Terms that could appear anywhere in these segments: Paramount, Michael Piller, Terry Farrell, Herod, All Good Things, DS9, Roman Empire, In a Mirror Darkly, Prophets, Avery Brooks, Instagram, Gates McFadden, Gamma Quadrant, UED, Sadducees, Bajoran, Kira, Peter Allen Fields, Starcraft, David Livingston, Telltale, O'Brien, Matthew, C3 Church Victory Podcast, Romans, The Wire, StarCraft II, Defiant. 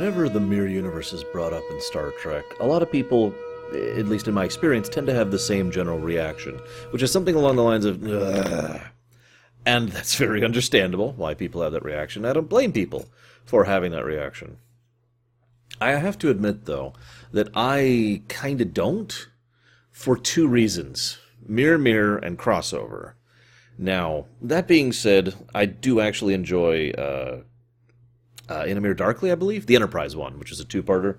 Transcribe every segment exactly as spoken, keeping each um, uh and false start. Whenever the Mirror Universe is brought up in Star Trek, a lot of people, at least in my experience, tend to have the same general reaction, which is something along the lines of, ugh. And that's very understandable, why people have that reaction. I don't blame people for having that reaction. I have to admit, though, that I kind of don't, for two reasons. Mirror Mirror and Crossover. Now, that being said, I do actually enjoy uh, uh, In a Mirror Darkly, I believe, the Enterprise one, which is a two-parter.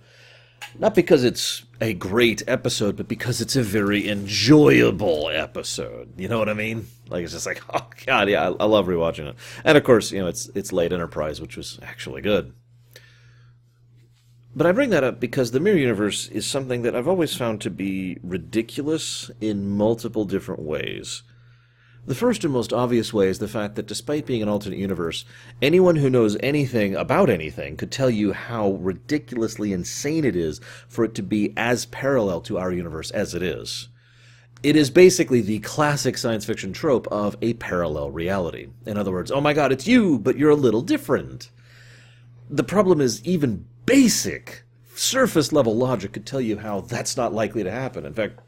Not because it's a great episode, but because it's a very enjoyable episode. You know what I mean? Like, it's just like, oh, God, yeah, I, I love rewatching it. And, of course, you know, it's it's late Enterprise, which was actually good. But I bring that up because the Mirror Universe is something that I've always found to be ridiculous in multiple different ways. The first and most obvious way is the fact that despite being an alternate universe, anyone who knows anything about anything could tell you how ridiculously insane it is for it to be as parallel to our universe as it is. It is basically the classic science fiction trope of a parallel reality. In other words, oh my God, it's you, but you're a little different. The problem is even basic, surface-level logic could tell you how that's not likely to happen. In fact,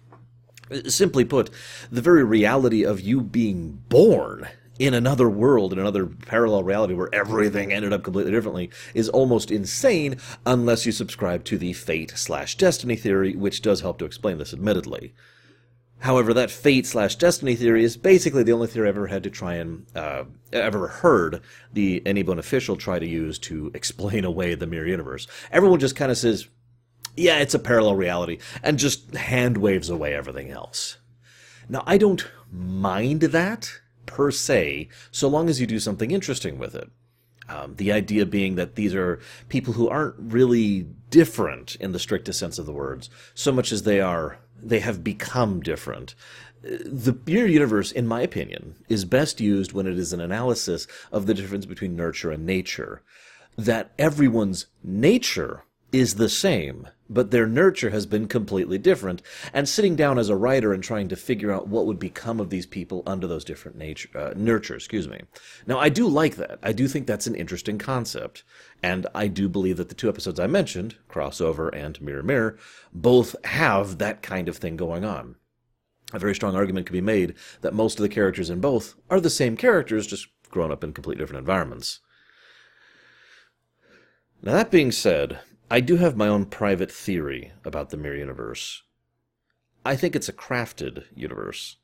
simply put, the very reality of you being born in another world, in another parallel reality where everything ended up completely differently, is almost insane unless you subscribe to the fate-slash-destiny theory, which does help to explain this, admittedly. However, that fate-slash-destiny theory is basically the only theory I've ever had to try and, uh, ever heard the any one official try to use to explain away the Mirror Universe. Everyone just kind of says, yeah, it's a parallel reality, and just hand waves away everything else. Now, I don't mind that, per se, so long as you do something interesting with it. Um, the idea being that these are people who aren't really different in the strictest sense of the words, so much as they are, they have become different. The Mirror Universe, in my opinion, is best used when it is an analysis of the difference between nurture and nature. That everyone's nature is the same, but their nurture has been completely different, and sitting down as a writer and trying to figure out what would become of these people under those different nature, uh, nurture, excuse me. Now, I do like that. I do think that's an interesting concept, and I do believe that the two episodes I mentioned, Crossover and Mirror Mirror, both have that kind of thing going on. A very strong argument can be made that most of the characters in both are the same characters, just grown up in completely different environments. Now, that being said, I do have my own private theory about the Mirror Universe. I think it's a crafted universe.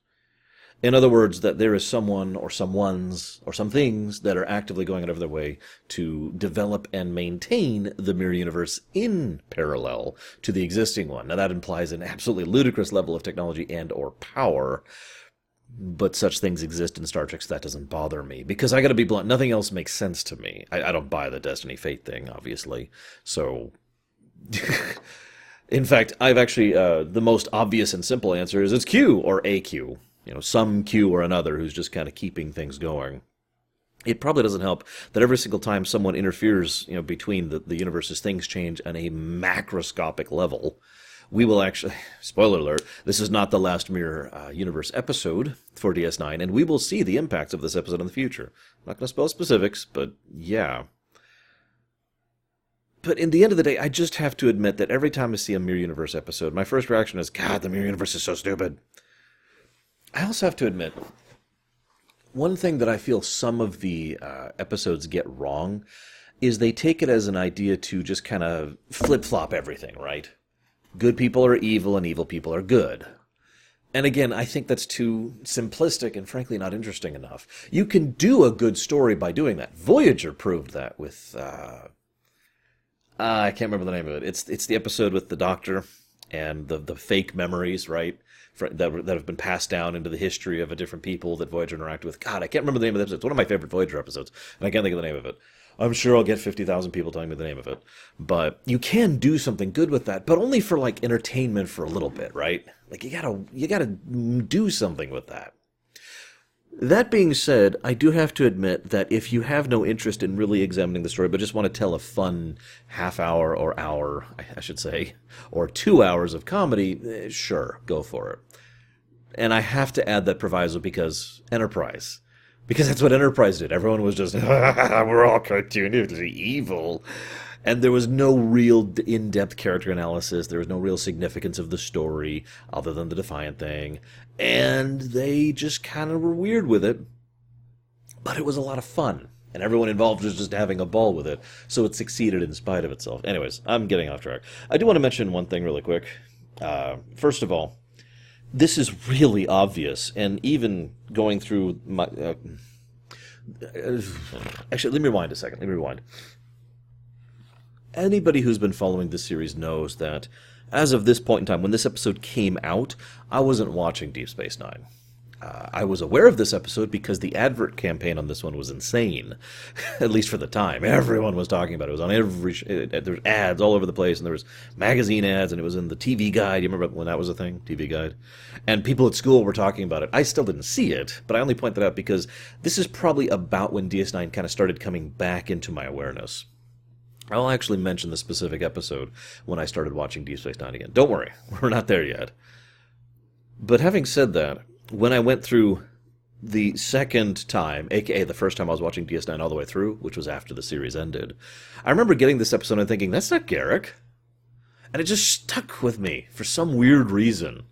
In other words, that there is someone or someones or some things that are actively going out of their way to develop and maintain the Mirror Universe in parallel to the existing one. Now, that implies an absolutely ludicrous level of technology and or power, but such things exist in Star Trek, so that doesn't bother me. Because I gotta be blunt, nothing else makes sense to me. I, I don't buy the Destiny Fate thing, obviously. So, in fact, I've actually, uh, the most obvious and simple answer is it's Q or A Q. You know, some Q or another who's just kind of keeping things going. It probably doesn't help that every single time someone interferes, you know, between the, the universes, things change on a macroscopic level. We will actually, spoiler alert, this is not the last Mirror uh, Universe episode for D S nine, and we will see the impacts of this episode in the future. I'm not going to spoil specifics, but yeah. But in the end of the day, I just have to admit that every time I see a Mirror Universe episode, my first reaction is, God, the Mirror Universe is so stupid. I also have to admit, one thing that I feel some of the uh, episodes get wrong is they take it as an idea to just kind of flip-flop everything, right? Good people are evil and evil people are good. And again, I think that's too simplistic and frankly not interesting enough. You can do a good story by doing that. Voyager proved that with, uh, uh, I can't remember the name of it. It's it's the episode with the doctor and the, the fake memories, right, for, that, that have been passed down into the history of a different people that Voyager interacted with. God, I can't remember the name of the episode. It's one of my favorite Voyager episodes, and I can't think of the name of it. I'm sure I'll get fifty thousand people telling me the name of it. But you can do something good with that, but only for, like, entertainment for a little bit, right? Like, you gotta, you gotta do something with that. That being said, I do have to admit that if you have no interest in really examining the story, but just want to tell a fun half hour or hour, I should say, or two hours of comedy, sure, go for it. And I have to add that proviso because Enterprise... Because that's what Enterprise did. Everyone was just, we're all cartoonishly evil. And there was no real in-depth character analysis. There was no real significance of the story other than the Defiant thing. And they just kind of were weird with it. But it was a lot of fun. And everyone involved was just having a ball with it. So it succeeded in spite of itself. Anyways, I'm getting off track. I do want to mention one thing really quick. Uh, first of all, this is really obvious. And even going through my... Uh, actually, let me rewind a second. Let me rewind. Anybody who's been following this series knows that as of this point in time, when this episode came out, I wasn't watching Deep Space Nine. Uh, I was aware of this episode because the advert campaign on this one was insane, at least for the time. Everyone was talking about it. It was on every... Sh- it, it, there was ads all over the place, and there was magazine ads, and it was in the T V Guide. You remember when that was a thing? T V Guide. And people at school were talking about it. I still didn't see it, but I only point that out because this is probably about when D S nine kind of started coming back into my awareness. I'll actually mention the specific episode when I started watching Deep Space Nine again. Don't worry, we're not there yet. But having said that, when I went through the second time, aka the first time I was watching D S nine all the way through, which was after the series ended, I remember getting this episode and thinking, that's not Garak. And it just stuck with me for some weird reason.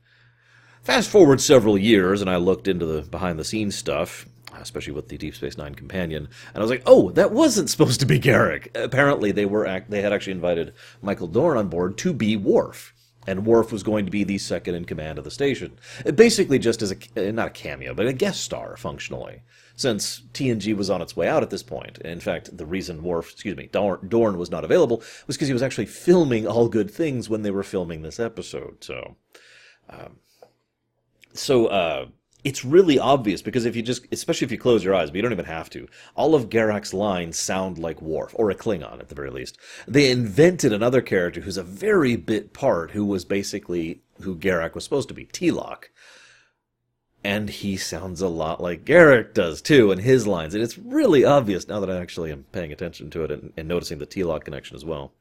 Fast forward several years, and I looked into the behind-the-scenes stuff, especially with the Deep Space Nine companion, and I was like, oh, that wasn't supposed to be Garak. Apparently they were act- they had actually invited Michael Dorn on board to be Worf. And Worf was going to be the second in command of the station. Basically just as a, not a cameo, but a guest star, functionally. Since T N G was on its way out at this point. In fact, the reason Worf, excuse me, Dorn was not available was because he was actually filming All Good Things when they were filming this episode. So, um, so uh, it's really obvious because if you just, especially if you close your eyes, but you don't even have to, all of Garak's lines sound like Worf, or a Klingon at the very least. They invented another character who's a very bit part, who was basically who Garak was supposed to be, T-Lock. And he sounds a lot like Garak does, too, in his lines. And it's really obvious now that I actually am paying attention to it and, and noticing the T-Lock connection as well.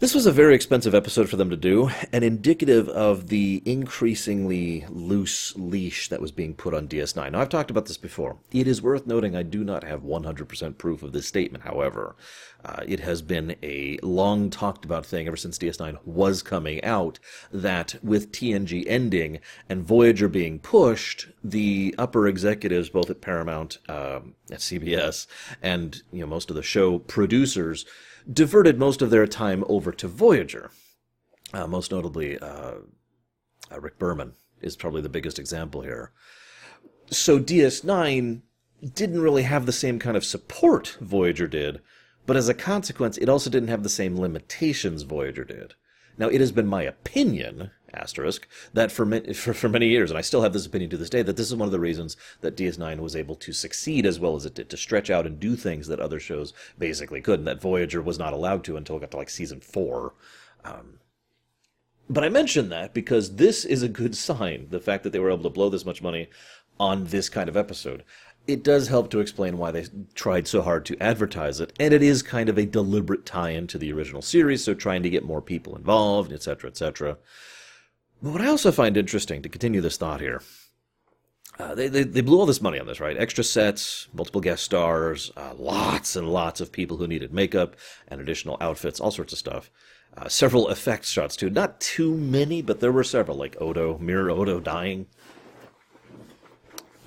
This was a very expensive episode for them to do, and indicative of the increasingly loose leash that was being put on D S nine. Now, I've talked about this before. It is worth noting I do not have one hundred percent proof of this statement, however. Uh, it has been a long-talked-about thing ever since D S nine was coming out, that with T N G ending and Voyager being pushed, the upper executives, both at Paramount, um, at C B S, and you know most of the show producers, diverted most of their time over to Voyager. Uh, most notably, uh, uh, Rick Berman is probably the biggest example here. So D S nine didn't really have the same kind of support Voyager did, but as a consequence, it also didn't have the same limitations Voyager did. Now, it has been my opinion, asterisk, that for, for, for many years, and I still have this opinion to this day, that this is one of the reasons that D S nine was able to succeed as well as it did, to stretch out and do things that other shows basically couldn't, that Voyager was not allowed to until it got to, like, season four. Um, but I mention that because this is a good sign, the fact that they were able to blow this much money on this kind of episode. It does help to explain why they tried so hard to advertise it, and it is kind of a deliberate tie-in to the original series, so trying to get more people involved, et cetera, et cetera. But what I also find interesting, to continue this thought here, uh, they, they they blew all this money on this, right? Extra sets, multiple guest stars, uh, lots and lots of people who needed makeup and additional outfits, all sorts of stuff. Uh, several effects shots, too. Not too many, but there were several, like Odo, Mirror Odo dying.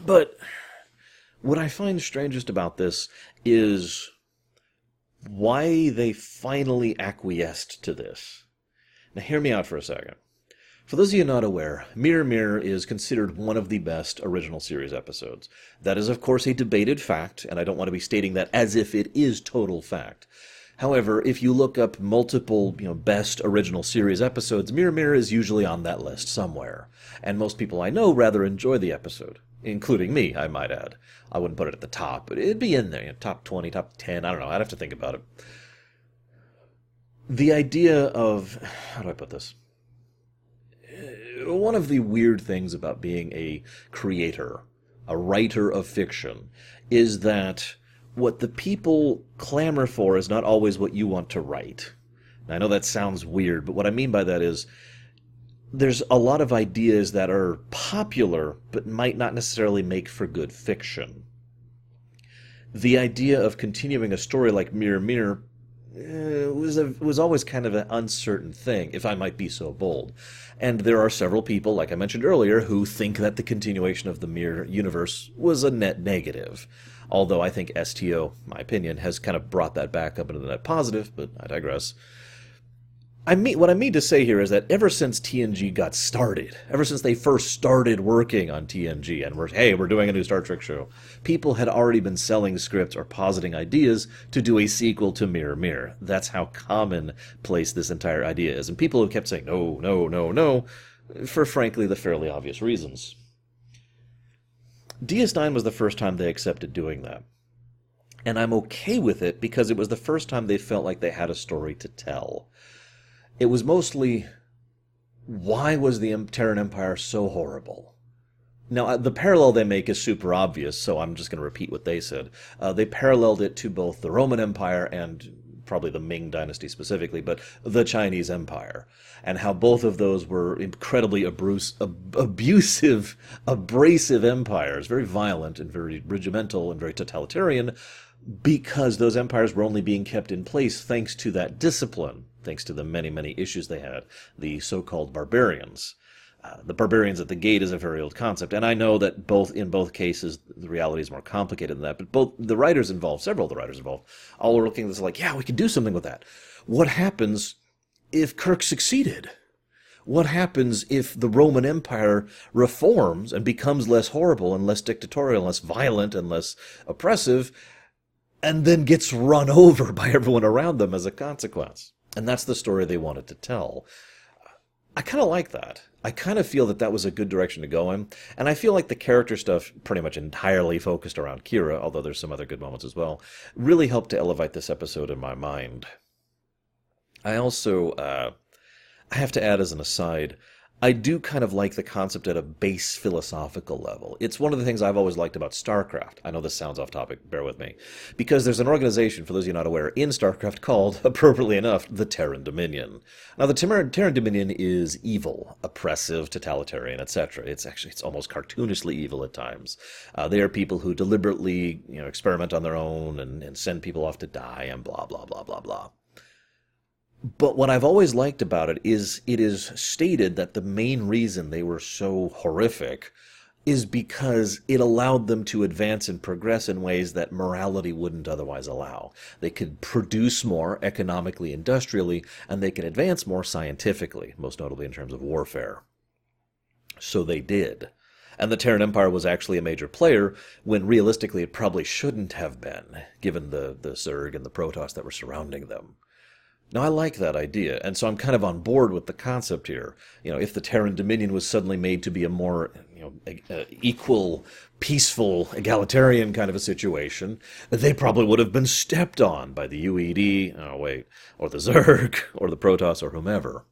But... what I find strangest about this is why they finally acquiesced to this. Now hear me out for a second. For those of you not aware, Mirror Mirror is considered one of the best original series episodes. That is, of course, a debated fact, and I don't want to be stating that as if it is total fact. However, if you look up multiple, you know, best original series episodes, Mirror Mirror is usually on that list somewhere. And most people I know rather enjoy the episode. Including me, I might add. I wouldn't put it at the top, but it'd be in there. You know, top twenty, top ten, I don't know. I'd have to think about it. The idea of... how do I put this? One of the weird things about being a creator, a writer of fiction, is that what the people clamor for is not always what you want to write. Now, I know that sounds weird, but what I mean by that is... there's a lot of ideas that are popular, but might not necessarily make for good fiction. The idea of continuing a story like Mirror Mirror it was a, was always kind of an uncertain thing, if I might be so bold. And there are several people, like I mentioned earlier, who think that the continuation of the Mirror universe was a net negative. Although I think S T O, my opinion, has kind of brought that back up into the net positive, but I digress. I mean, what I mean to say here is that ever since T N G got started, ever since they first started working on T N G and we're, hey, we're doing a new Star Trek show, people had already been selling scripts or positing ideas to do a sequel to Mirror Mirror. That's how commonplace this entire idea is. And people who kept saying, no, no, no, no, for frankly the fairly obvious reasons. D S nine was the first time they accepted doing that. And I'm okay with it because it was the first time they felt like they had a story to tell. It was mostly, why was the Terran Empire so horrible? Now, the parallel they make is super obvious, so I'm just going to repeat what they said. Uh, they paralleled it to both the Roman Empire and probably the Ming Dynasty specifically, but the Chinese Empire, and how both of those were incredibly abuse, ab- abusive, abrasive empires, very violent and very regimental and very totalitarian, because those empires were only being kept in place thanks to that discipline, thanks to the many, many issues they had, the so-called barbarians. Uh, the barbarians at the gate is a very old concept, and I know that both in both cases, the reality is more complicated than that, but both the writers involved, several of the writers involved, all were looking at this like, yeah, we could do something with that. What happens if Kirk succeeded? What happens if the Roman Empire reforms and becomes less horrible and less dictatorial, less violent and less oppressive, and then gets run over by everyone around them as a consequence? And that's the story they wanted to tell. I kind of like that. I kind of feel that that was a good direction to go in. And I feel like the character stuff, pretty much entirely focused around Kira, although there's some other good moments as well, really helped to elevate this episode in my mind. I also, uh, I have to add as an aside, I do kind of like the concept at a base philosophical level. It's one of the things I've always liked about Starcraft. I know this sounds off topic, bear with me. Because there's an organization, for those of you not aware, in Starcraft called, appropriately enough, the Terran Dominion. Now, the Terran Dominion is evil, oppressive, totalitarian, et cetera. It's actually, it's almost cartoonishly evil at times. Uh, they are people who deliberately, you know, experiment on their own and, and send people off to die and blah, blah, blah, blah, blah. But what I've always liked about it is it is stated that the main reason they were so horrific is because it allowed them to advance and progress in ways that morality wouldn't otherwise allow. They could produce more economically, industrially, and they could advance more scientifically, most notably in terms of warfare. So they did. And the Terran Empire was actually a major player when realistically it probably shouldn't have been, given the, the Zerg and the Protoss that were surrounding them. Now, I like that idea, and so I'm kind of on board with the concept here. You know, if the Terran Dominion was suddenly made to be a more, you know, a, a equal, peaceful, egalitarian kind of a situation, they probably would have been stepped on by the U E D, oh wait, or the Zerg, or the Protoss, or whomever.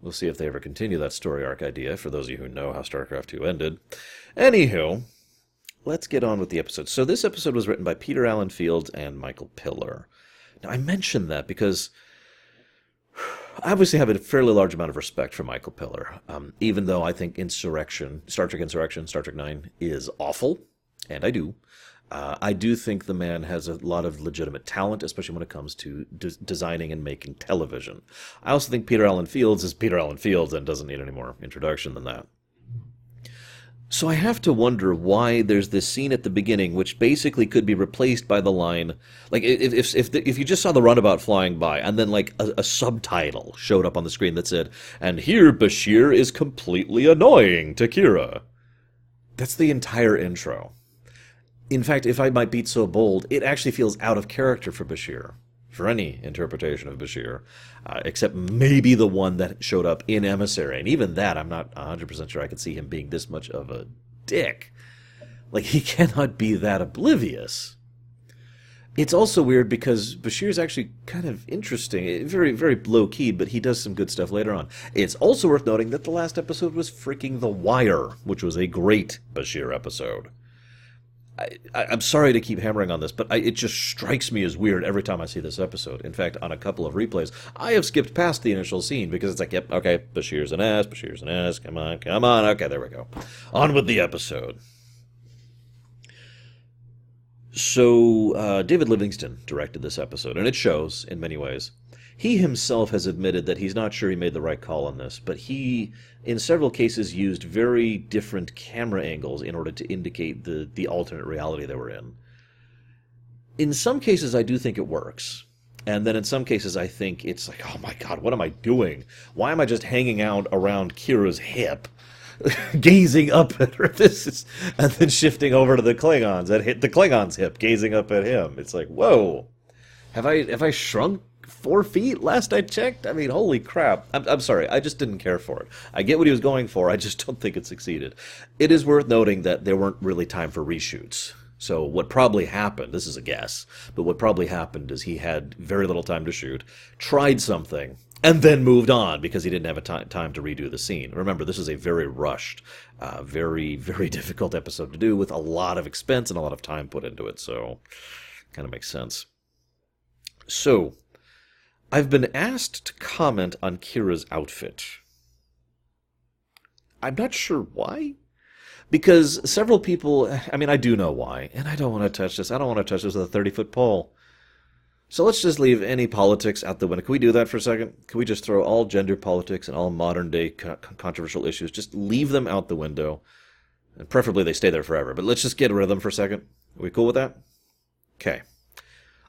We'll see if they ever continue that story arc idea, for those of you who know how StarCraft two ended. Anywho, let's get on with the episode. So this episode was written by Peter Allen Fields and Michael Piller. Now, I mention that because I obviously have a fairly large amount of respect for Michael Piller, um, even though I think Insurrection, Star Trek Insurrection, Star Trek nine is awful, and I do. Uh, I do think the man has a lot of legitimate talent, especially when it comes to de- designing and making television. I also think Peter Allen Fields is Peter Allen Fields and doesn't need any more introduction than that. So I have to wonder why there's this scene at the beginning, which basically could be replaced by the line, like if if if, the, if you just saw the runabout flying by, and then like a, a subtitle showed up on the screen that said, "And here Bashir is completely annoying to Kira." That's the entire intro. In fact, if I might be so bold, it actually feels out of character for Bashir, for any interpretation of Bashir, uh, except maybe the one that showed up in Emissary. And even that, I'm not one hundred percent sure I could see him being this much of a dick. Like, he cannot be that oblivious. It's also weird because Bashir's actually kind of interesting. Very, very low-key, but he does some good stuff later on. It's also worth noting that the last episode was freaking The Wire, which was a great Bashir episode. I, I, I'm sorry to keep hammering on this, but I, it just strikes me as weird every time I see this episode. In fact, on a couple of replays, I have skipped past the initial scene because it's like, yep, okay, Bashir's an ass, Bashir's an ass, come on, come on, okay, there we go. On with the episode. So uh, David Livingston directed this episode, and it shows in many ways. He himself has admitted that he's not sure he made the right call on this, but he, in several cases, used very different camera angles in order to indicate the, the alternate reality that we're in. In some cases, I do think it works. And then in some cases, I think it's like, oh my God, what am I doing? Why am I just hanging out around Kira's hip, gazing up at her? This is, and then shifting over to the Klingons, that hit the Klingons' hip, gazing up at him. It's like, whoa, have I have I shrunk four feet last I checked? I mean, holy crap. I'm, I'm sorry, I just didn't care for it. I get what he was going for, I just don't think it succeeded. It is worth noting that there weren't really time for reshoots. So what probably happened, this is a guess, but what probably happened is he had very little time to shoot, tried something, and then moved on because he didn't have a time, time to redo the scene. Remember, this is a very rushed, uh, very, very difficult episode to do with a lot of expense and a lot of time put into it. So kind of makes sense. So I've been asked to comment on Kira's outfit. I'm not sure why. Because several people, I mean, I do know why, and I don't want to touch this. I don't want to touch this with a thirty-foot pole. So let's just leave any politics out the window. Can we do that for a second? Can we just throw all gender politics and all modern-day controversial issues, just leave them out the window? And preferably they stay there forever, but let's just get rid of them for a second. Are we cool with that? Okay.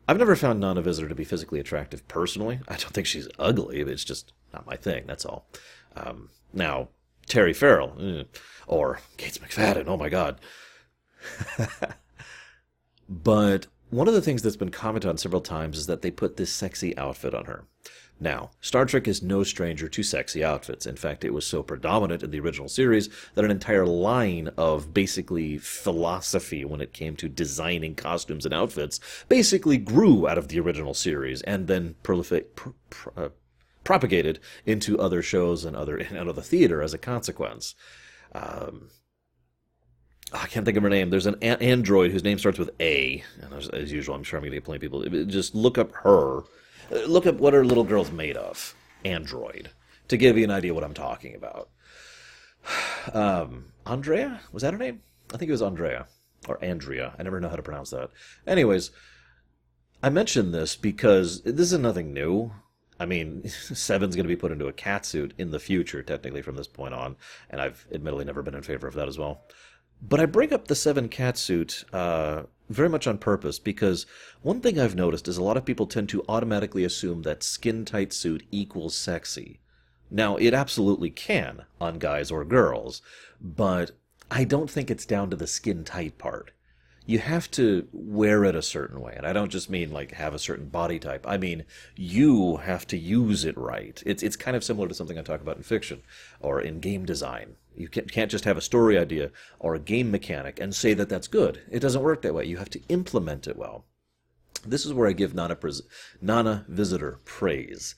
I've never found Nana Visitor to be physically attractive personally. I don't think she's ugly, but it's just not my thing, that's all. Um, now... Terry Farrell, or Gates McFadden, oh my God. But one of the things that's been commented on several times is that they put this sexy outfit on her. Now, Star Trek is no stranger to sexy outfits. In fact, it was so predominant in the original series that an entire line of basically philosophy when it came to designing costumes and outfits basically grew out of the original series and then prolific... Pr- pr- uh, propagated into other shows and other and out of the theater as a consequence. Um, I can't think of her name. There's an, an android whose name starts with A. And as, as usual, I'm sure I'm going to get plenty of people. Just look up her. Look up what her little girl's made of. Android. To give you an idea what I'm talking about. Um, Andrea? Was that her name? I think it was Andrea. Or Andrea. I never know how to pronounce that. Anyways, I mentioned this because this is nothing new. I mean, Seven's going to be put into a catsuit in the future, technically, from this point on. And I've admittedly never been in favor of that as well. But I bring up the Seven catsuit uh, very much on purpose because one thing I've noticed is a lot of people tend to automatically assume that skin-tight suit equals sexy. Now, it absolutely can on guys or girls, but I don't think it's down to the skin-tight part. You have to wear it a certain way. And I don't just mean, like, have a certain body type. I mean, you have to use it right. It's it's kind of similar to something I talk about in fiction or in game design. You can't just have a story idea or a game mechanic and say that that's good. It doesn't work that way. You have to implement it well. This is where I give Nana, Pres- Nana Visitor praise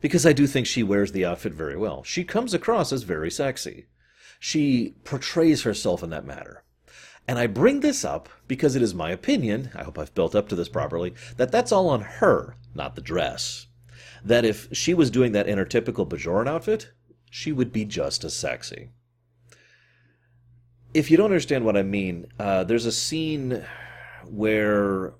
because I do think she wears the outfit very well. She comes across as very sexy. She portrays herself in that matter. And I bring this up because it is my opinion, I hope I've built up to this properly, that that's all on her, not the dress. That if she was doing that in her typical Bajoran outfit, she would be just as sexy. If you don't understand what I mean, uh, there's a scene where...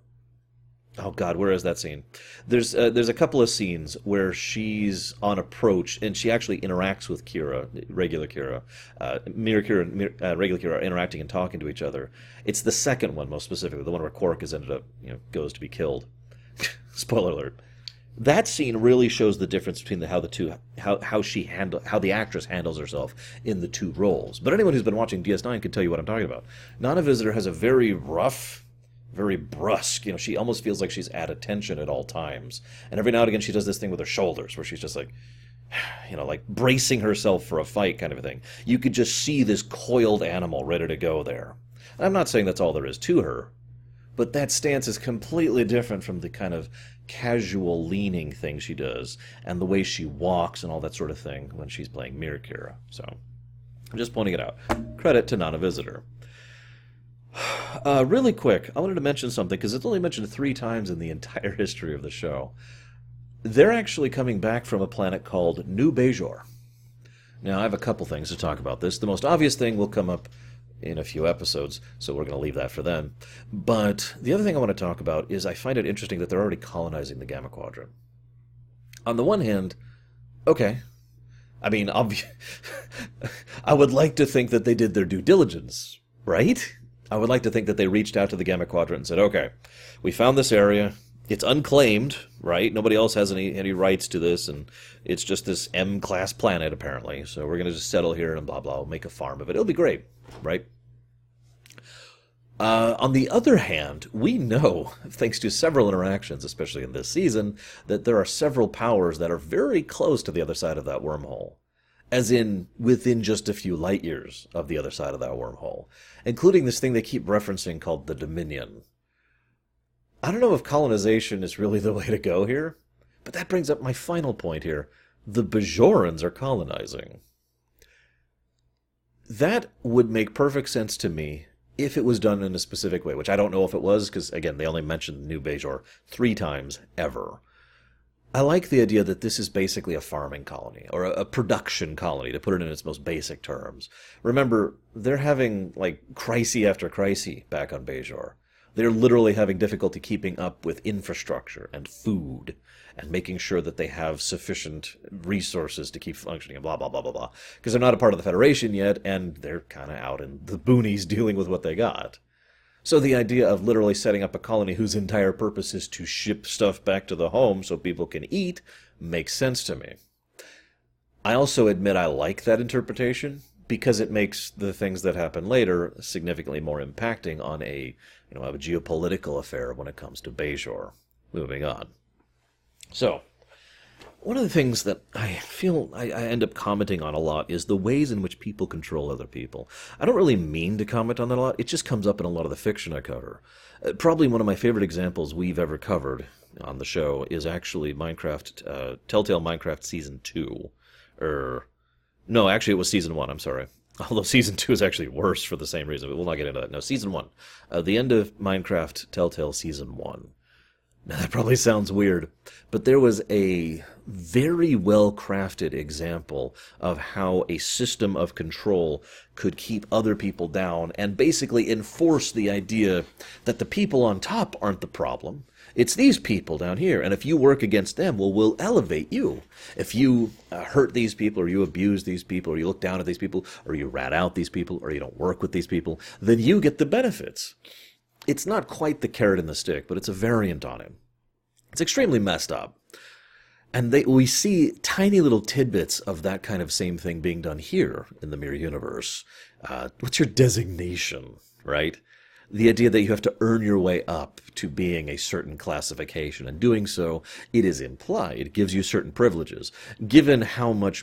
Oh God, where is that scene? There's uh, there's a couple of scenes where she's on approach, and she actually interacts with Kira, regular Kira. Uh, Mirror Kira and Mirror, uh, regular Kira are interacting and talking to each other. It's the second one, most specifically, the one where Quark has ended up, you know, goes to be killed. Spoiler alert. That scene really shows the difference between the, how the two, how how she handle, how the actress handles herself in the two roles. But anyone who's been watching D S nine can tell you what I'm talking about. Nana Visitor has a very rough... very brusque, you know, she almost feels like she's at attention at all times. And every now and again she does this thing with her shoulders where she's just like, you know, like bracing herself for a fight kind of a thing. You could just see this coiled animal ready to go there. And I'm not saying that's all there is to her, but that stance is completely different from the kind of casual leaning thing she does and the way she walks and all that sort of thing when she's playing Mirror Kira. So I'm just pointing it out. Credit to Nana Visitor. Uh, really quick, I wanted to mention something, because it's only mentioned three times in the entire history of the show. They're actually coming back from a planet called New Bajor. Now, I have a couple things to talk about this. The most obvious thing will come up in a few episodes, so we're going to leave that for them. But the other thing I want to talk about is I find it interesting that they're already colonizing the Gamma Quadrant. On the one hand, okay, I mean, obvi- I would like to think that they did their due diligence, right? I would like to think that they reached out to the Gamma Quadrant and said, okay, we found this area, it's unclaimed, right? Nobody else has any, any rights to this, and it's just this M-class planet, apparently, so we're going to just settle here and blah, blah, we'll make a farm of it. It'll be great, right? Uh, on the other hand, we know, thanks to several interactions, especially in this season, that there are several powers that are very close to the other side of that wormhole. As in, within just a few light years of the other side of that wormhole. Including this thing they keep referencing called the Dominion. I don't know if colonization is really the way to go here, but that brings up my final point here. The Bajorans are colonizing. That would make perfect sense to me if it was done in a specific way, which I don't know if it was, because, again, they only mentioned New Bajor three times ever. I like the idea that this is basically a farming colony, or a production colony, to put it in its most basic terms. Remember, they're having, like, crisis after crisis back on Bajor. They're literally having difficulty keeping up with infrastructure and food and making sure that they have sufficient resources to keep functioning and blah, blah, blah, blah, blah. Because they're not a part of the Federation yet, and they're kind of out in the boonies dealing with what they got. So the idea of literally setting up a colony whose entire purpose is to ship stuff back to the home so people can eat makes sense to me. I also admit I like that interpretation because it makes the things that happen later significantly more impacting on a, you know, a geopolitical affair when it comes to Bajor. Moving on. So, one of the things that I feel I, I end up commenting on a lot is the ways in which people control other people. I don't really mean to comment on that a lot. It just comes up in a lot of the fiction I cover. Uh, probably one of my favorite examples we've ever covered on the show is actually Minecraft, uh, Telltale Minecraft Season two. Or, no, actually it was Season one, I'm sorry. Although Season two is actually worse for the same reason, but we'll not get into that. No, Season one. Uh, the end of Minecraft Telltale Season one. Now, that probably sounds weird, but there was a very well-crafted example of how a system of control could keep other people down and basically enforce the idea that the people on top aren't the problem. It's these people down here, and if you work against them, well, we'll elevate you. If you uh, hurt these people, or you abuse these people, or you look down at these people, or you rat out these people, or you don't work with these people, then you get the benefits. It's not quite the carrot and the stick, but it's a variant on it. It's extremely messed up. And they, we see tiny little tidbits of that kind of same thing being done here in the Mirror Universe. Uh, what's your designation, right? The idea that you have to earn your way up to being a certain classification. And doing so, it is implied. It gives you certain privileges. Given how much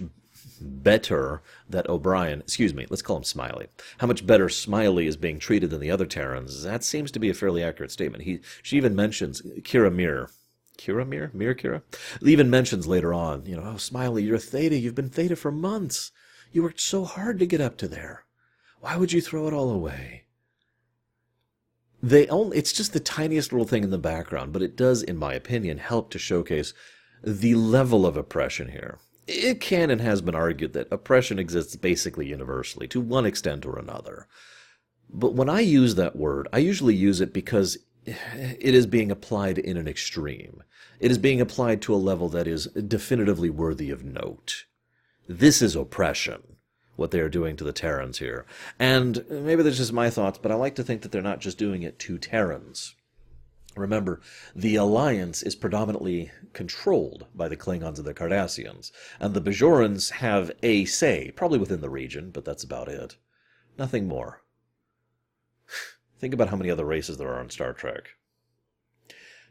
better that O'Brien, excuse me, let's call him Smiley, how much better Smiley is being treated than the other Terrans, that seems to be a fairly accurate statement. He, she even mentions Kira Mirror. Kira Mirror? Mirror Kira? Even mentions later on, you know, oh, Smiley, you're a Theta. You've been Theta for months. You worked so hard to get up to there. Why would you throw it all away? They only, it's just the tiniest little thing in the background, but it does, in my opinion, help to showcase the level of oppression here. It can and has been argued that oppression exists basically universally, to one extent or another. But when I use that word, I usually use it because it is being applied in an extreme. It is being applied to a level that is definitively worthy of note. This is oppression, what they are doing to the Terrans here. And maybe that's just my thoughts, but I like to think that they're not just doing it to Terrans. Remember, the Alliance is predominantly controlled by the Klingons and the Cardassians, and the Bajorans have a say, probably within the region, but that's about it. Nothing more. Think about how many other races there are on Star Trek.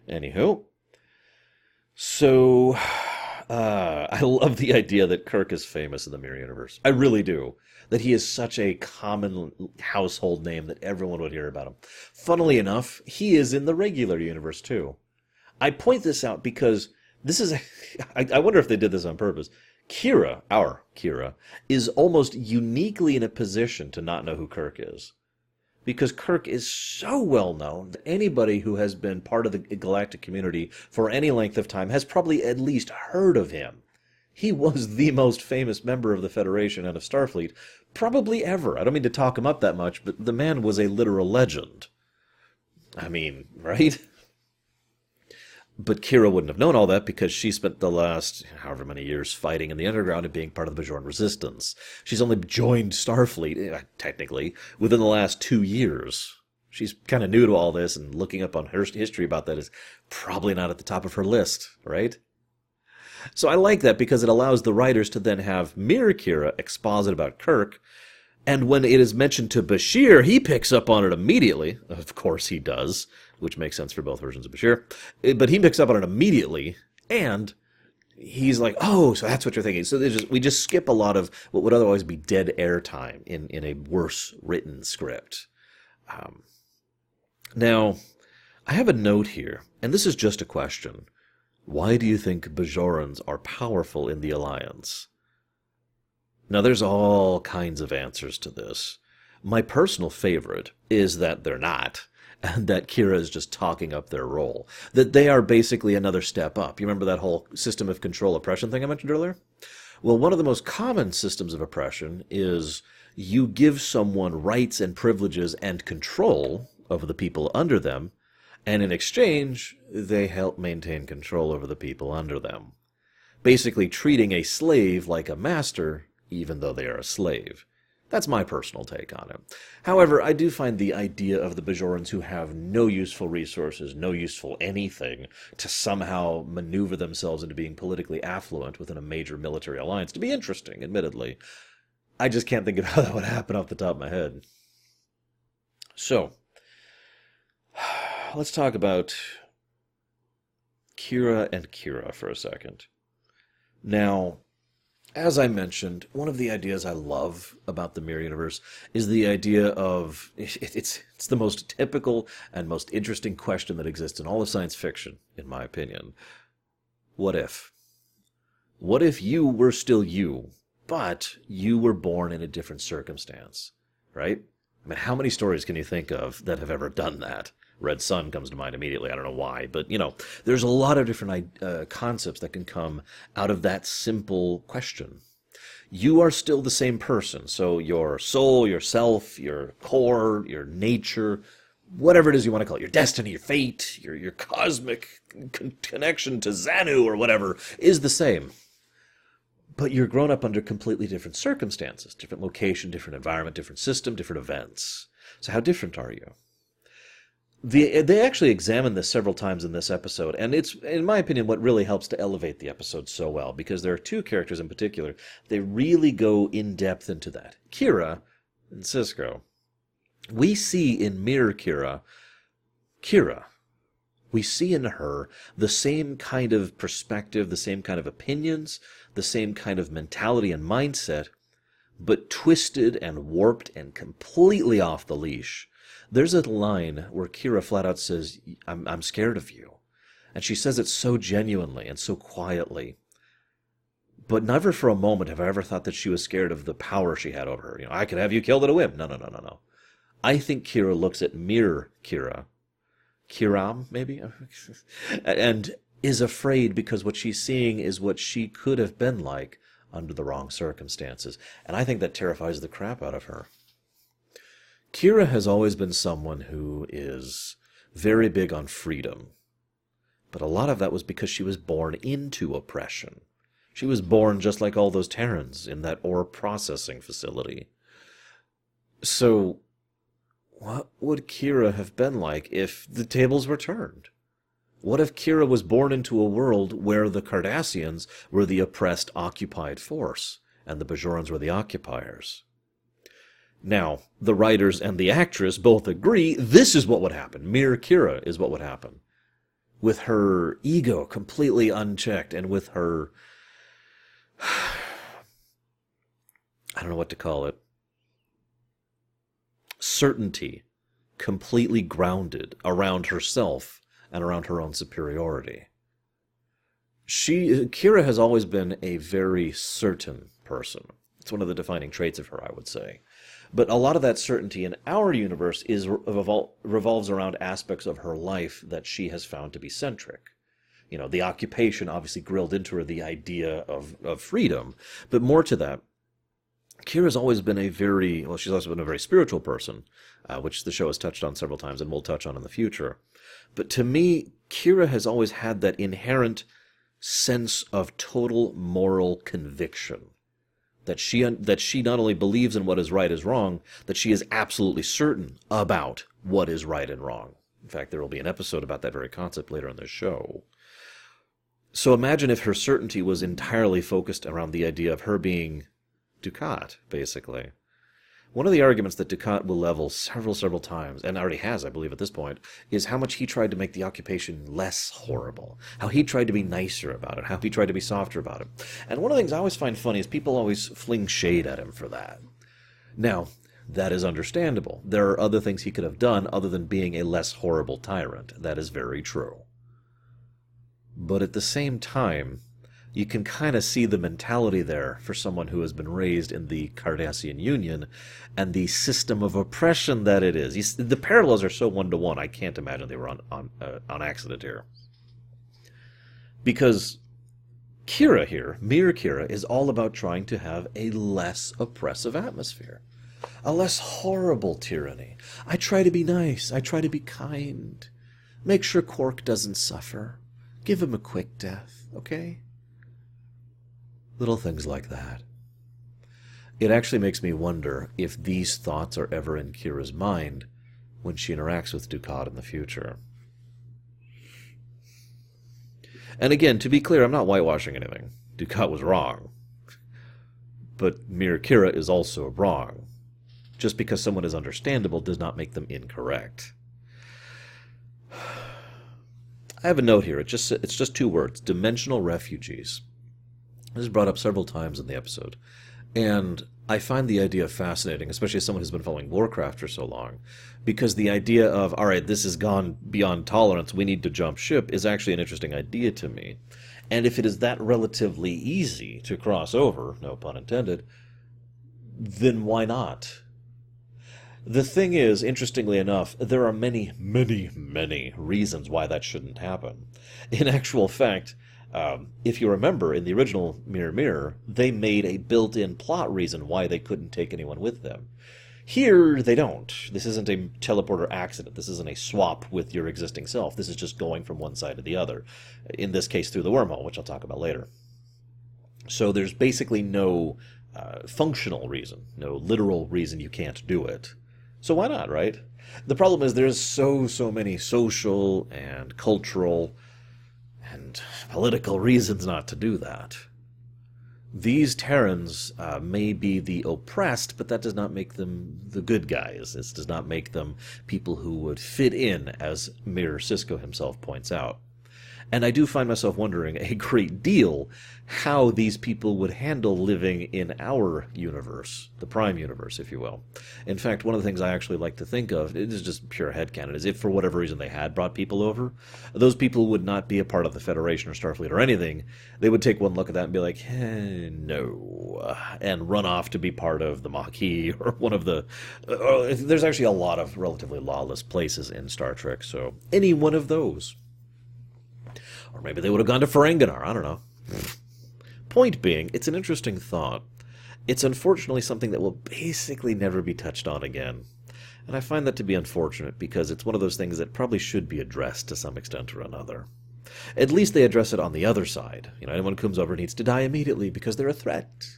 Anywho. So, uh, I love the idea that Kirk is famous in the Mirror Universe. I really do. That he is such a common household name that everyone would hear about him. Funnily enough, he is in the regular universe, too. I point this out because this is... A, I, I wonder if they did this on purpose. Kira, our Kira, is almost uniquely in a position to not know who Kirk is. Because Kirk is so well known that anybody who has been part of the galactic community for any length of time has probably at least heard of him. He was the most famous member of the Federation and of Starfleet, probably ever. I don't mean to talk him up that much, but the man was a literal legend. I mean, right? But Kira wouldn't have known all that because she spent the last however many years fighting in the underground and being part of the Bajoran resistance. She's only joined Starfleet, technically, within the last two years. She's kind of new to all this, and looking up on her history about that is probably not at the top of her list, right? So I like that because it allows the writers to then have Mirror Kira exposit about Kirk, and when it is mentioned to Bashir, he picks up on it immediately. Of course he does, which makes sense for both versions of Bashir. But he picks up on it immediately, and he's like, oh, so that's what you're thinking. So just, we just skip a lot of what would otherwise be dead air time in, in a worse-written script. Um, now, I have a note here, and this is just a question. Why do you think Bajorans are powerful in the Alliance? Now, there's all kinds of answers to this. My personal favorite is that they're not, and that Kira is just talking up their role. That they are basically another step up. You remember that whole system of control oppression thing I mentioned earlier? Well, one of the most common systems of oppression is you give someone rights and privileges and control over the people under them, and in exchange, they help maintain control over the people under them. Basically treating a slave like a master, even though they are a slave. That's my personal take on it. However, I do find the idea of the Bajorans who have no useful resources, no useful anything, to somehow maneuver themselves into being politically affluent within a major military alliance to be interesting, admittedly. I just can't think of how that would happen off the top of my head. So, let's talk about Kira and Kira for a second. Now, as I mentioned, one of the ideas I love about the Mirror Universe is the idea of... It, it's, it's the most typical and most interesting question that exists in all of science fiction, in my opinion. What if? What if you were still you, but you were born in a different circumstance, right? I mean, how many stories can you think of that have ever done that? Red Sun comes to mind immediately. I don't know why, but, you know, there's a lot of different uh, concepts that can come out of that simple question. You are still the same person, so your soul, yourself, your core, your nature, whatever it is you want to call it, your destiny, your fate, your, your cosmic con- connection to Xanu or whatever is the same. But you're grown up under completely different circumstances, different location, different environment, different system, different events. So how different are you? The, they actually examine this several times in this episode, and it's, in my opinion, what really helps to elevate the episode so well, because there are two characters in particular. They really go in-depth into that. Kira and Sisko. We see in Mirror Kira, Kira. We see in her the same kind of perspective, the same kind of opinions, the same kind of mentality and mindset, but twisted and warped and completely off the leash. There's a line where Kira flat out says, I'm, I'm scared of you. And she says it so genuinely and so quietly. But never for a moment have I ever thought that she was scared of the power she had over her. You know, I could have you killed at a whim. No, no, no, no, no. I think Kira looks at Mirror Kira, Kiram maybe, and is afraid because what she's seeing is what she could have been like under the wrong circumstances. And I think that terrifies the crap out of her. Kira has always been someone who is very big on freedom. But a lot of that was because she was born into oppression. She was born just like all those Terrans in that ore processing facility. So, what would Kira have been like if the tables were turned? What if Kira was born into a world where the Cardassians were the oppressed, occupied force, and the Bajorans were the occupiers? Now, the writers and the actress both agree this is what would happen. Mirror Kira is what would happen. With her ego completely unchecked and with her... I don't know what to call it. Certainty completely grounded around herself and around her own superiority. She, Kira has always been a very certain person. It's one of the defining traits of her, I would say. But a lot of that certainty in our universe is revol- revolves around aspects of her life that she has found to be centric. you know, the occupation obviously grilled into her the idea of, of freedom. But more to that, Kira's always been a very, well, she's also been a very spiritual person, uh, which the show has touched on several times and will touch on in the future. But to me, Kira has always had that inherent sense of total moral conviction. That she, that she not only believes in what is right is wrong, that she is absolutely certain about what is right and wrong. In fact, there will be an episode about that very concept later in the show. So imagine if her certainty was entirely focused around the idea of her being Dukat, basically. One of the arguments that Dukat will level several, several times, and already has, I believe, at this point, is how much he tried to make the occupation less horrible, how he tried to be nicer about it, how he tried to be softer about it. And one of the things I always find funny is people always fling shade at him for that. Now, that is understandable. There are other things he could have done other than being a less horrible tyrant. That is very true. But at the same time, you can kind of see the mentality there for someone who has been raised in the Cardassian Union and the system of oppression that it is. You see, the parallels are so one-to-one, I can't imagine they were on, on, uh, on accident here. Because Kira here, Mirror Kira, is all about trying to have a less oppressive atmosphere. A less horrible tyranny. I try to be nice. I try to be kind. Make sure Quark doesn't suffer. Give him a quick death, okay? Little things like that. It actually makes me wonder if these thoughts are ever in Kira's mind when she interacts with Dukat in the future. And again, to be clear, I'm not whitewashing anything. Dukat was wrong. But Mirror Kira is also wrong. Just because someone is understandable does not make them incorrect. I have a note here. It just, it's just two words. Dimensional refugees. This is brought up several times in the episode. And I find the idea fascinating, especially as someone who's been following Warcraft for so long. Because the idea of, all right, this has gone beyond tolerance, we need to jump ship, is actually an interesting idea to me. And if it is that relatively easy to cross over, no pun intended, then why not? The thing is, interestingly enough, there are many, many, many reasons why that shouldn't happen. In actual fact, um, if you remember, in the original Mirror Mirror, they made a built-in plot reason why they couldn't take anyone with them. Here, they don't. This isn't a teleporter accident. This isn't a swap with your existing self. This is just going from one side to the other. In this case, through the wormhole, which I'll talk about later. So there's basically no uh, functional reason, no literal reason you can't do it. So why not, right? The problem is there's so, so many social and cultural and political reasons not to do that. These Terrans uh, may be the oppressed, but that does not make them the good guys. This does not make them people who would fit in, as Mirror Sisko himself points out. And I do find myself wondering a great deal how these people would handle living in our universe, the Prime Universe, if you will. In fact, one of the things I actually like to think of, it is just pure headcanon, is if for whatever reason they had brought people over, those people would not be a part of the Federation or Starfleet or anything. They would take one look at that and be like, eh, no, and run off to be part of the Maquis or one of the... Uh, there's actually a lot of relatively lawless places in Star Trek, so any one of those. Or maybe they would have gone to Ferenginar, I don't know. Point being, it's an interesting thought. It's unfortunately something that will basically never be touched on again. And I find that to be unfortunate because it's one of those things that probably should be addressed to some extent or another. At least they address it on the other side. You know, anyone who comes over needs to die immediately because they're a threat.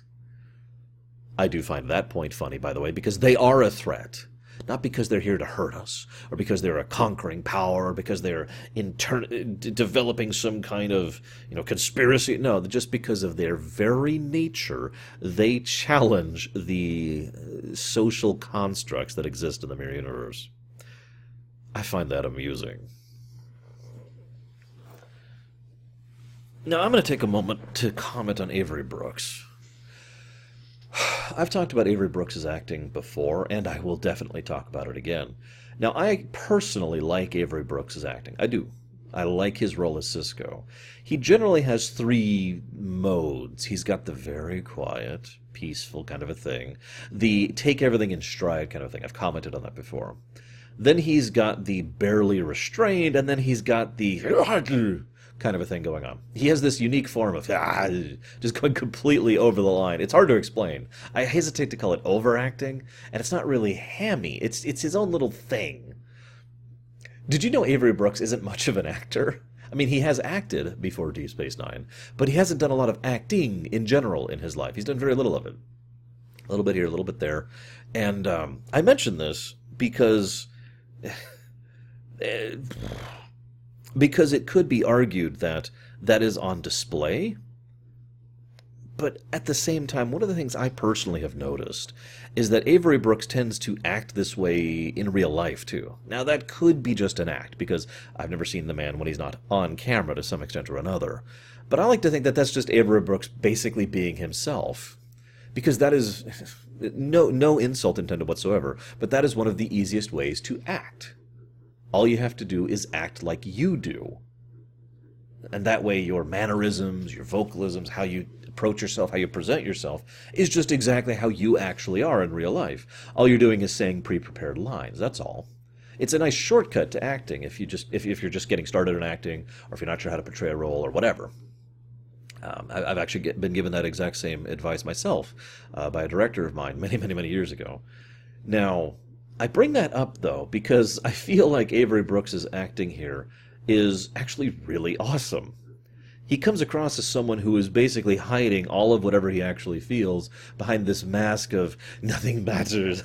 I do find that point funny, by the way, because they are a threat. Not because they're here to hurt us, or because they're a conquering power, or because they're intern- developing some kind of, you know, conspiracy. No, just because of their very nature, they challenge the social constructs that exist in the Mirror Universe. I find that amusing. Now, I'm going to take a moment to comment on Avery Brooks. I've talked about Avery Brooks' acting before, and I will definitely talk about it again. Now, I personally like Avery Brooks' acting. I do. I like his role as Sisko. He generally has three modes. He's got the very quiet, peaceful kind of a thing. The take everything in stride kind of thing. I've commented on that before. Then he's got the barely restrained, and then he's got the kind of a thing going on. He has this unique form of ah, just going completely over the line. It's hard to explain. I hesitate to call it overacting, and it's not really hammy. It's it's his own little thing. Did you know Avery Brooks isn't much of an actor? I mean, he has acted before Deep Space Nine, but he hasn't done a lot of acting in general in his life. He's done very little of it. A little bit here, a little bit there. And um, I mention this because... because it could be argued that that is on display. But at the same time, one of the things I personally have noticed is that Avery Brooks tends to act this way in real life, too. Now, that could be just an act, because I've never seen the man when he's not on camera to some extent or another. But I like to think that that's just Avery Brooks basically being himself. Because that is no, no insult intended whatsoever, but that is one of the easiest ways to act. All you have to do is act like you do. And that way your mannerisms, your vocalisms, how you approach yourself, how you present yourself, is just exactly how you actually are in real life. All you're doing is saying pre-prepared lines, that's all. It's a nice shortcut to acting if, you just, if, if you're just getting started in acting, or if you're not sure how to portray a role or whatever. Um, I, I've actually get, been given that exact same advice myself uh, by a director of mine many, many, many years ago. Now, I bring that up, though, because I feel like Avery Brooks' acting here is actually really awesome. He comes across as someone who is basically hiding all of whatever he actually feels behind this mask of nothing matters.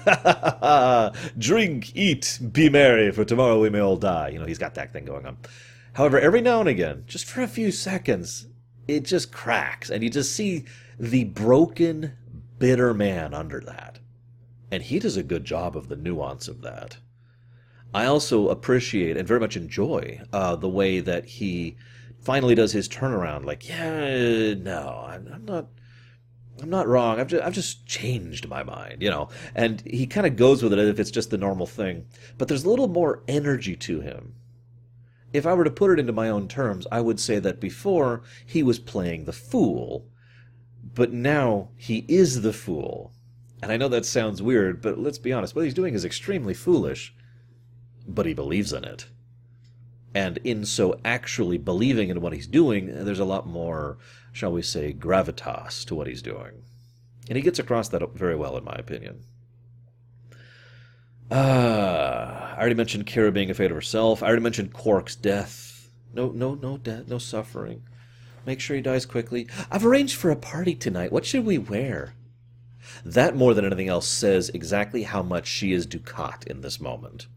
Drink, eat, be merry, for tomorrow we may all die. You know, he's got that thing going on. However, every now and again, just for a few seconds, it just cracks, and you just see the broken, bitter man under that. And he does a good job of the nuance of that. I also appreciate and very much enjoy uh, the way that he finally does his turnaround. Like, yeah, no, I'm, I'm not, I'm not wrong. I've just, I've just changed my mind, you know. And he kind of goes with it as if it's just the normal thing. But there's a little more energy to him. If I were to put it into my own terms, I would say that before he was playing the fool, but now he is the fool. And I know that sounds weird, but let's be honest, what he's doing is extremely foolish, but he believes in it. And in so actually believing in what he's doing, there's a lot more, shall we say, gravitas to what he's doing. And he gets across that very well, in my opinion. Uh, I already mentioned Kira being afraid of herself. I already mentioned Quark's death. No, no, no death, no suffering. Make sure he dies quickly. I've arranged for a party tonight. What should we wear? That, more than anything else, says exactly how much she is Dukat in this moment.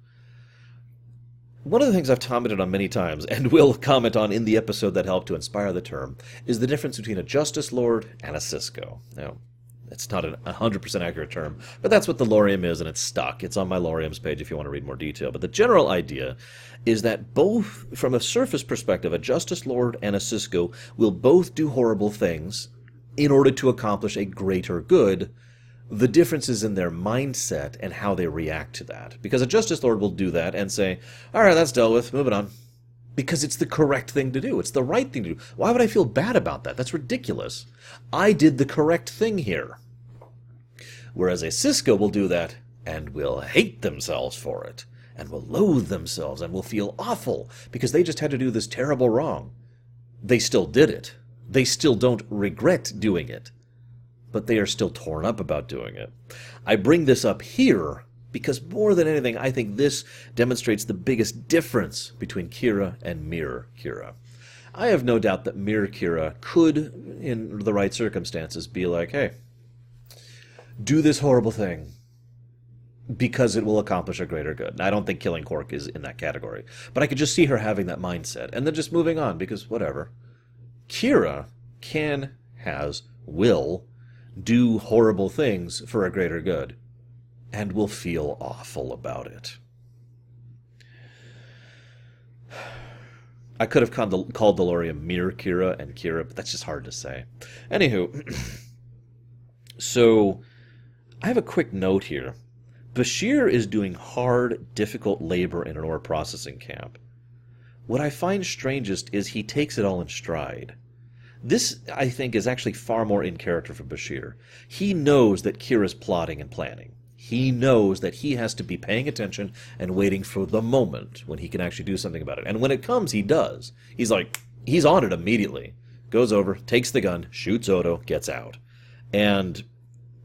One of the things I've commented on many times, and will comment on in the episode that helped to inspire the term, is the difference between a Justice Lord and a Sisko. Now, it's not a one hundred percent accurate term, but that's what the Lorium is, and it's stuck. It's on my Lorium's page if you want to read more detail. But the general idea is that both, from a surface perspective, a Justice Lord and a Sisko will both do horrible things in order to accomplish a greater good. The difference is in their mindset and how they react to that. Because a Justice Lord will do that and say, all right, that's dealt with, moving on. Because it's the correct thing to do. It's the right thing to do. Why would I feel bad about that? That's ridiculous. I did the correct thing here. Whereas a Sisko will do that and will hate themselves for it. And will loathe themselves and will feel awful because they just had to do this terrible wrong. They still did it. They still don't regret doing it. But they are still torn up about doing it. I bring this up here because more than anything, I think this demonstrates the biggest difference between Kira and Mirror Kira. I have no doubt that Mirror Kira could, in the right circumstances, be like, hey, do this horrible thing because it will accomplish a greater good. I don't think killing Quark is in that category. But I could just see her having that mindset and then just moving on because whatever. Kira can, has, will do horrible things for a greater good, and will feel awful about it. I could have called the, called the Lorium Mirror Kira and Kira, but that's just hard to say. Anywho, so I have a quick note here. Bashir is doing hard, difficult labor in an ore processing camp. What I find strangest is he takes it all in stride. This, I think, is actually far more in character for Bashir. He knows that Kira's plotting and planning. He knows that he has to be paying attention and waiting for the moment when he can actually do something about it. And when it comes, he does. He's like, he's on it immediately. Goes over, takes the gun, shoots Odo, gets out. And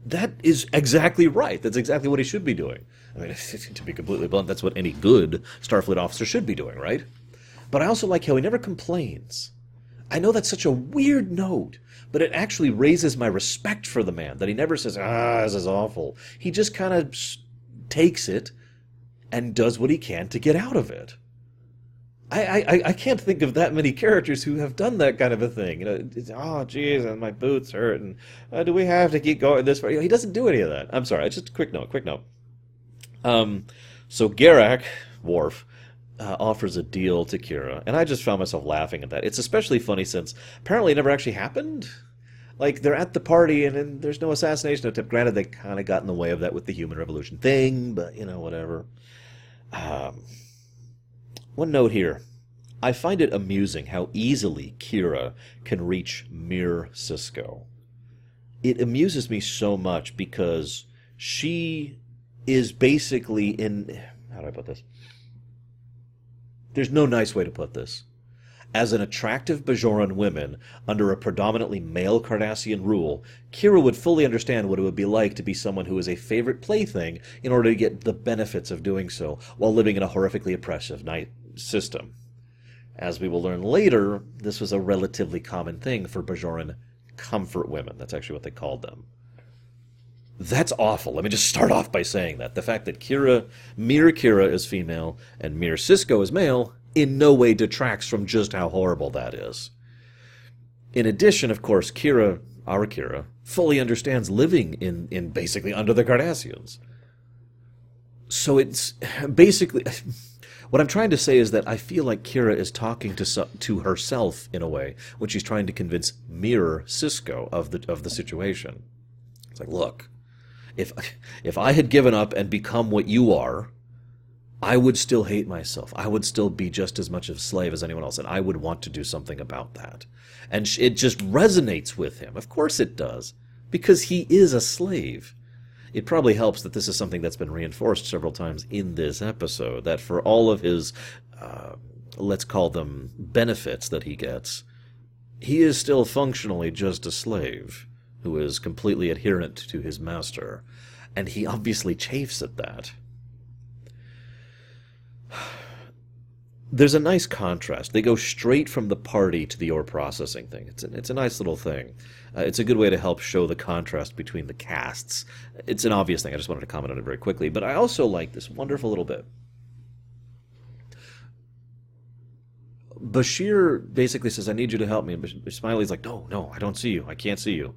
that is exactly right. That's exactly what he should be doing. I mean, to be completely blunt, that's what any good Starfleet officer should be doing, right? But I also like how he never complains. I know that's such a weird note, but it actually raises my respect for the man, that he never says, ah, this is awful. He just kind of takes it and does what he can to get out of it. I, I, I can't think of that many characters who have done that kind of a thing. You know, it's, oh, geez, and my boots hurt, and uh, do we have to keep going this far? You know, he doesn't do any of that. I'm sorry, just a quick note, quick note. Um, so Garak, Worf, uh, offers a deal to Kira, and I just found myself laughing at that. It's especially funny since apparently it never actually happened. Like, they're at the party, and, and there's no assassination attempt. Granted, they kind of got in the way of that with the human revolution thing, but, you know, whatever. Um... One note here. I find it amusing how easily Kira can reach mere Sisko. It amuses me so much because she is basically in... How do I put this? There's no nice way to put this. As an attractive Bajoran woman under a predominantly male Cardassian rule, Kira would fully understand what it would be like to be someone who is a favorite plaything in order to get the benefits of doing so while living in a horrifically oppressive night system. As we will learn later, this was a relatively common thing for Bajoran comfort women. That's actually what they called them. That's awful. Let me just start off by saying that. The fact that Kira, mere Kira is female and mere Sisko is male in no way detracts from just how horrible that is. In addition, of course, Kira, our Kira, fully understands living in, in basically under the Cardassians. So it's basically... What I'm trying to say is that I feel like Kira is talking to to herself, in a way, when she's trying to convince Mirror Sisko of the of the situation. It's like, look, if if I had given up and become what you are, I would still hate myself. I would still be just as much of a slave as anyone else, and I would want to do something about that. And it just resonates with him. Of course it does, because he is a slave. It probably helps that this is something that's been reinforced several times in this episode, that for all of his, uh, let's call them benefits that he gets, he is still functionally just a slave who is completely adherent to his master. And he obviously chafes at that. There's a nice contrast. They go straight from the party to the ore processing thing. It's a, it's a nice little thing. Uh, it's a good way to help show the contrast between the casts. It's an obvious thing. I just wanted to comment on it very quickly. But I also like this wonderful little bit. Bashir basically says, I need you to help me. And Smiley's like, no, no, I don't see you. I can't see you.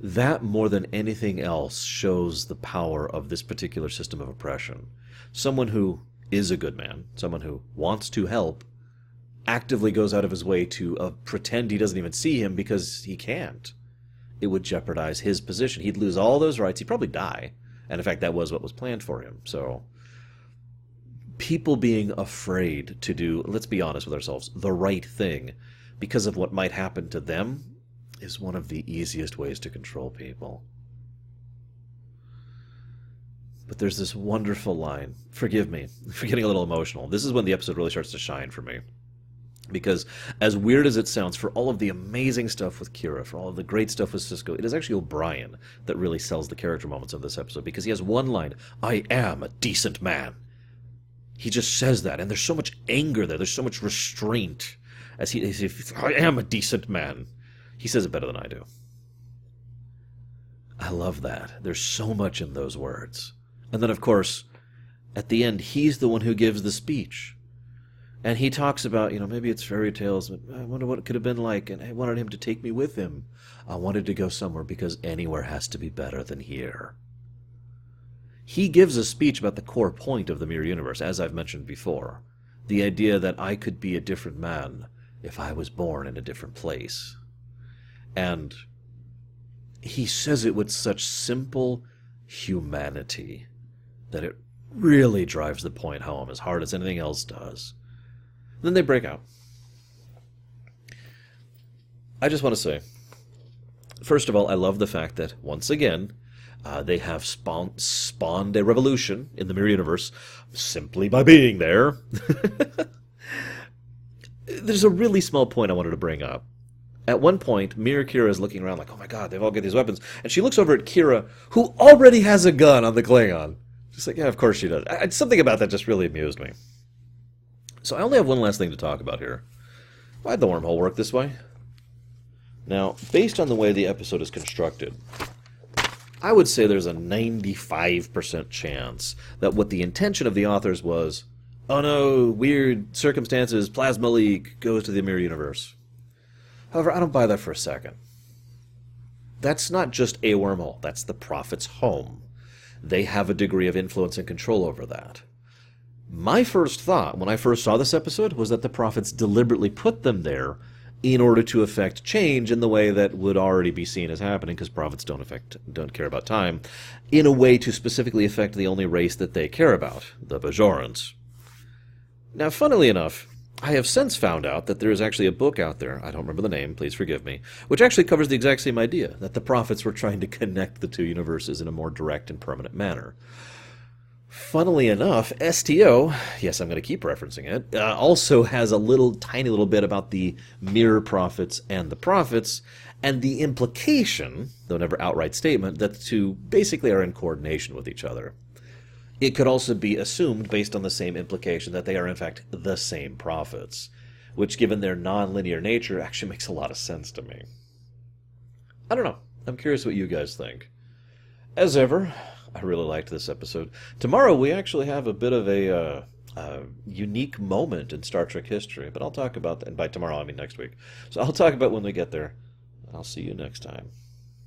That, more than anything else, shows the power of this particular system of oppression. Someone who is a good man, someone who wants to help, actively goes out of his way to uh, pretend he doesn't even see him because he can't. It would jeopardize his position. He'd lose all those rights. He'd probably die. And in fact, that was what was planned for him. So people being afraid to do, let's be honest with ourselves, the right thing because of what might happen to them is one of the easiest ways to control people. But there's this wonderful line. Forgive me for getting a little emotional. This is when the episode really starts to shine for me. Because as weird as it sounds, for all of the amazing stuff with Kira, for all of the great stuff with Sisko, it is actually O'Brien that really sells the character moments of this episode. Because he has one line, I am a decent man. He just says that. And there's so much anger there. There's so much restraint. As he, as if, I am a decent man. He says it better than I do. I love that. There's so much in those words. And then, of course, at the end, he's the one who gives the speech. And he talks about, you know, maybe it's fairy tales, but I wonder what it could have been like, and I wanted him to take me with him. I wanted to go somewhere because anywhere has to be better than here. He gives a speech about the core point of the Mirror Universe, as I've mentioned before. The idea that I could be a different man if I was born in a different place. And he says it with such simple humanity that it really drives the point home as hard as anything else does. Then they break out. I just want to say, first of all, I love the fact that, once again, uh, they have spawned, spawned a revolution in the Mirror Universe simply by being there. there's a really small point I wanted to bring up. At one point, Mirror Kira is looking around like, oh my god, they've all got these weapons. And she looks over at Kira, who already has a gun on the Klingon. She's like, yeah, of course she does. I, something about that just really amused me. So I only have one last thing to talk about here. Why'd the wormhole work this way? Now, based on the way the episode is constructed, I would say there's a ninety-five percent chance that what the intention of the authors was, oh no, weird circumstances, plasma leak, goes to the mirror universe. However, I don't buy that for a second. That's not just a wormhole. That's the Prophet's home. They have a degree of influence and control over that. My first thought when I first saw this episode was that the Prophets deliberately put them there in order to affect change in the way that would already be seen as happening, because Prophets don't affect, don't care about time, in a way to specifically affect the only race that they care about, the Bajorans. Now, funnily enough, I have since found out that there is actually a book out there, I don't remember the name, please forgive me, which actually covers the exact same idea, that the Prophets were trying to connect the two universes in a more direct and permanent manner. Funnily enough, S T O, yes, I'm going to keep referencing it, uh, also has a little, tiny little bit about the Mirror Prophets and the Prophets, and the implication, though never outright statement, that the two basically are in coordination with each other. It could also be assumed, based on the same implication, that they are in fact the same Prophets, which, given their non-linear nature, actually makes a lot of sense to me. I don't know. I'm curious what you guys think. As ever, I really liked this episode. Tomorrow we actually have a bit of a uh, uh, unique moment in Star Trek history, but I'll talk about that. And by tomorrow, I mean next week. So I'll talk about when we get there. I'll see you next time.